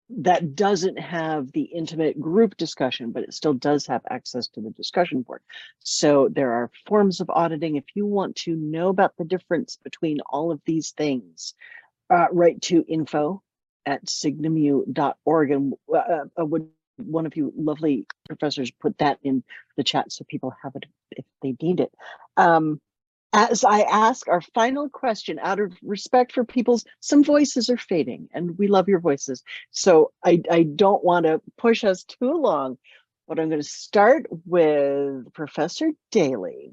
that doesn't have the intimate group discussion, but it still does have access to the discussion board. So there are forms of auditing. If you want to know about the difference between all of these things, write to info@signumu.org, and would one of you lovely professors put that in the chat so people have it if they need it. As I ask our final question, out of respect for people's, some voices are fading and we love your voices. So I don't want to push us too long, but I'm going to start with Professor Daly.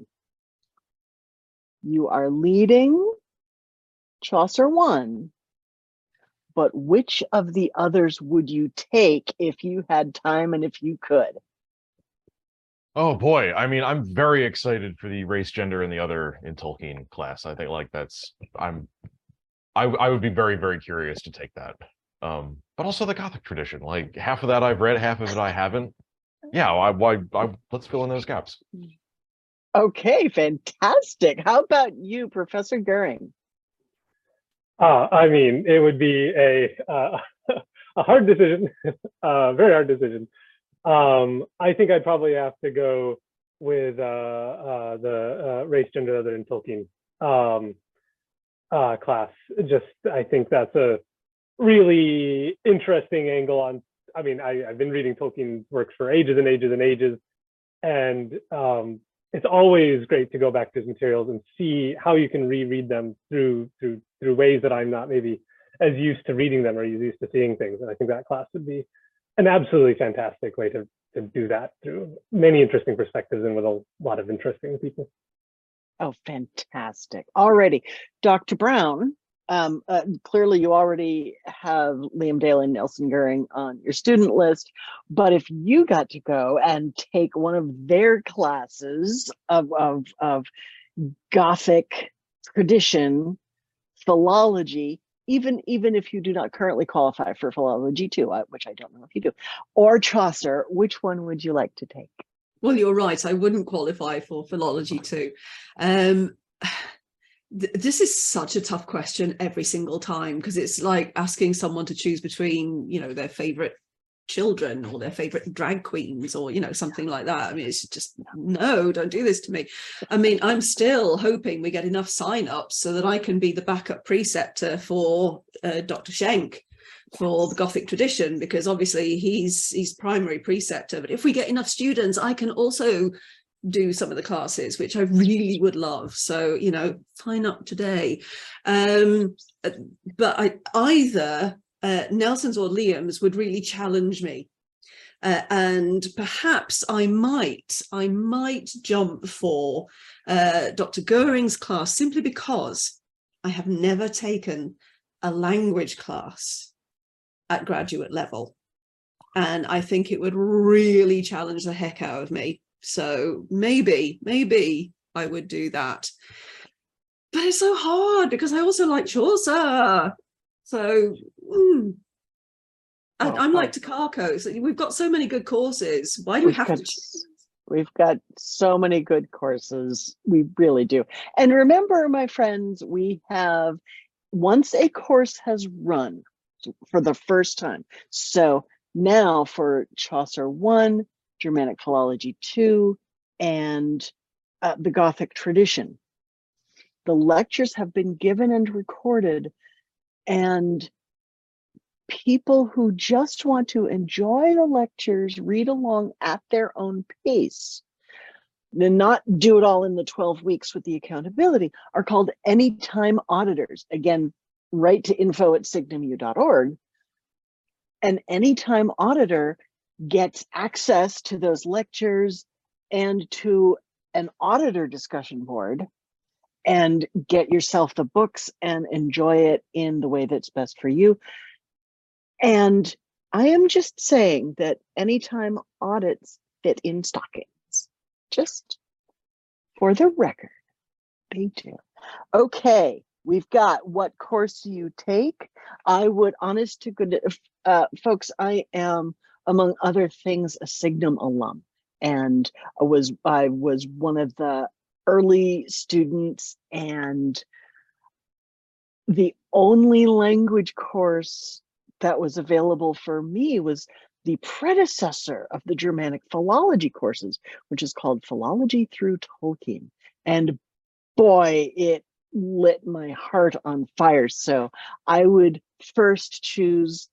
You are leading Chaucer 1, but which of the others would you take if you had time and if you could? Oh boy, I mean, I'm very excited for the Race, Gender, and the Other in Tolkien class. I think like that's, I would be very, very curious to take that. But also the Gothic tradition, like half of that I've read, half of it I haven't. Yeah, let's fill in those gaps. Okay, fantastic. How about you, Professor Gehring? I mean, it would be a hard decision, a very hard decision. I think I'd probably have to go with the Race, Gender, Other in Tolkien class. Just, I think that's a really interesting angle on, I mean, I've been reading Tolkien's works for ages and ages and ages, and it's always great to go back to his materials and see how you can reread them through ways that I'm not maybe as used to reading them or as used to seeing things. And I think that class would be an absolutely fantastic way to do that through many interesting perspectives and with a lot of interesting people. Oh, fantastic. Alrighty, Dr. Brown, clearly you already have Liam Daly and Nelson Gehring on your student list, but if you got to go and take one of their classes of Gothic tradition, philology, even if you do not currently qualify for philology 2, which I don't know if you do, or Chaucer, which one would you like to take? Well, you're right, I wouldn't qualify for philology 2. This is such a tough question every single time, because it's like asking someone to choose between, you know, their favorite children or their favorite drag queens or, you know, something like that. I mean, it's just, no, don't do this to me. I mean, I'm still hoping we get enough sign-ups so that I can be the backup preceptor for Dr. Schenk for the Gothic tradition, because obviously he's primary preceptor, but if we get enough students, I can also do some of the classes, which I really would love. So, you know, sign up today. But either Nelson's or Liam's would really challenge me, and perhaps I might jump for Dr. Gehring's class, simply because I have never taken a language class at graduate level, and I think it would really challenge the heck out of me. So maybe I would do that, but it's so hard because I also like Chaucer. So I'm like Takako. So we've got so many good courses. Why do we have to choose? We've got so many good courses. We really do. And remember, my friends, we have, once a course has run for the first time. So now for Chaucer 1, Germanic Philology 2, and the Gothic tradition, the lectures have been given and recorded. And people who just want to enjoy the lectures, read along at their own pace, and not do it all in the 12 weeks with the accountability, are called anytime auditors. Again, write to info@signumu.org. An anytime auditor gets access to those lectures and to an auditor discussion board, and get yourself the books and enjoy it in the way that's best for you. And I am just saying that anytime audits fit in stockings, just for the record, they do. Okay, we've got what course you take. I would, honest to goodness, folks, I am, among other things, a Signum alum, and I was one of the early students, and the only language course that was available for me was the predecessor of the Germanic philology courses, which is called Philology Through Tolkien. And boy, it lit my heart on fire. So I would first choose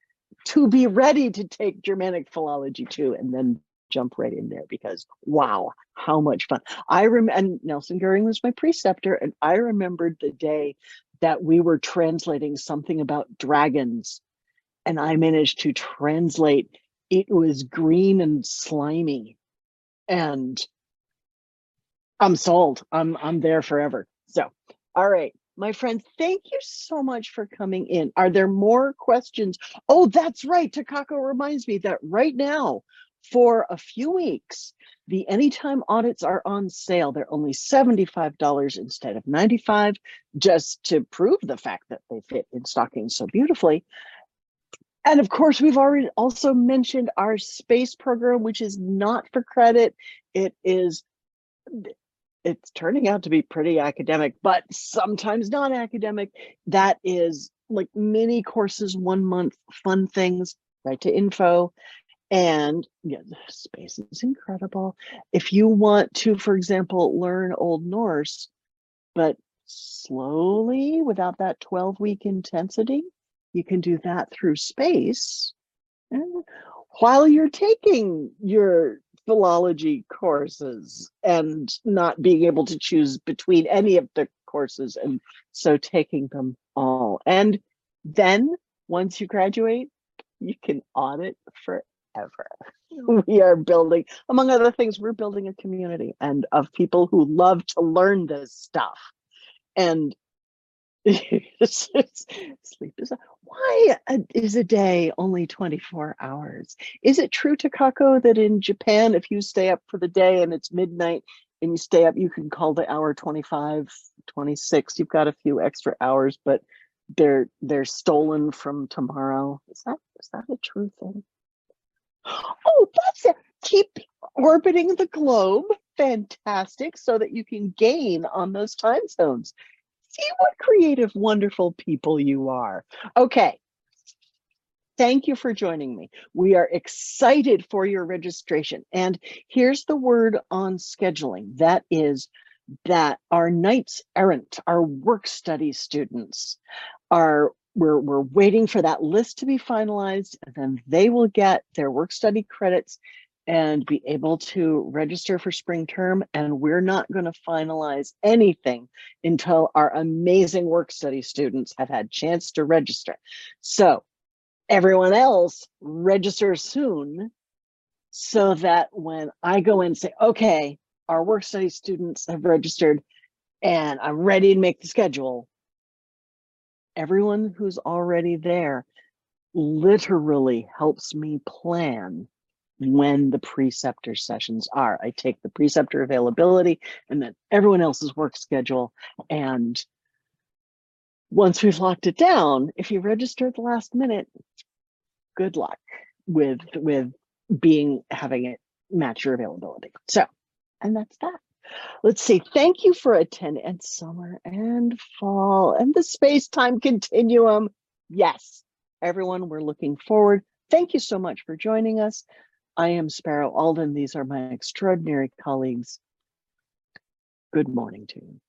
to be ready to take Germanic Philology 2 and then jump right in there, because wow, how much fun. And Nelson Gehring was my preceptor, and I remembered the day that we were translating something about dragons, and I managed to translate "it was green and slimy," and I'm sold. I'm there forever. So, all right, my friend, thank you so much for coming in. Are there more questions? Oh, that's right. Takako reminds me that right now, for a few weeks, the Anytime audits are on sale. They're only $75 instead of $95, just to prove the fact that they fit in stockings so beautifully. And of course, we've already also mentioned our space program, which is not for credit. It's turning out to be pretty academic, but sometimes not academic. That is like mini courses, 1 month, fun things, right to info. And yeah, space is incredible. If you want to, for example, learn Old Norse, but slowly without that 12-week intensity, you can do that through space. And while you're taking your philology courses and not being able to choose between any of the courses, and so taking them all. And then once you graduate, you can audit forever. We are building, among other things, we're building a community and of people who love to learn this stuff. And sleep is, why is a day only 24 hours? Is it true, Takako, that in Japan, if you stay up for the day and it's midnight and you stay up, you can call the hour 25, 26, you've got a few extra hours, but they're stolen from tomorrow. Is that a true thing? Oh, that's it. Keep orbiting the globe. Fantastic. So that you can gain on those time zones. See what creative, wonderful people you are. Okay. Thank you for joining me. We are excited for your registration. And here's the word on scheduling. That is that our knights errant, our work study students, we're waiting for that list to be finalized, and then they will get their work study credits and be able to register for spring term. And we're not going to finalize anything until our amazing work study students have had a chance to register. So everyone else, register soon, so that when I go in and say, okay, our work study students have registered and I'm ready to make the schedule, everyone who's already there literally helps me plan when the preceptor sessions are. I take the preceptor availability and then everyone else's work schedule. And once we've locked it down, if you register at the last minute, good luck with having it match your availability. So, and that's that. Let's see. Thank you for attending. And summer and fall and the space-time continuum. Yes, everyone, we're looking forward. Thank you so much for joining us. I am Sparrow Alden. These are my extraordinary colleagues. Good morning to you.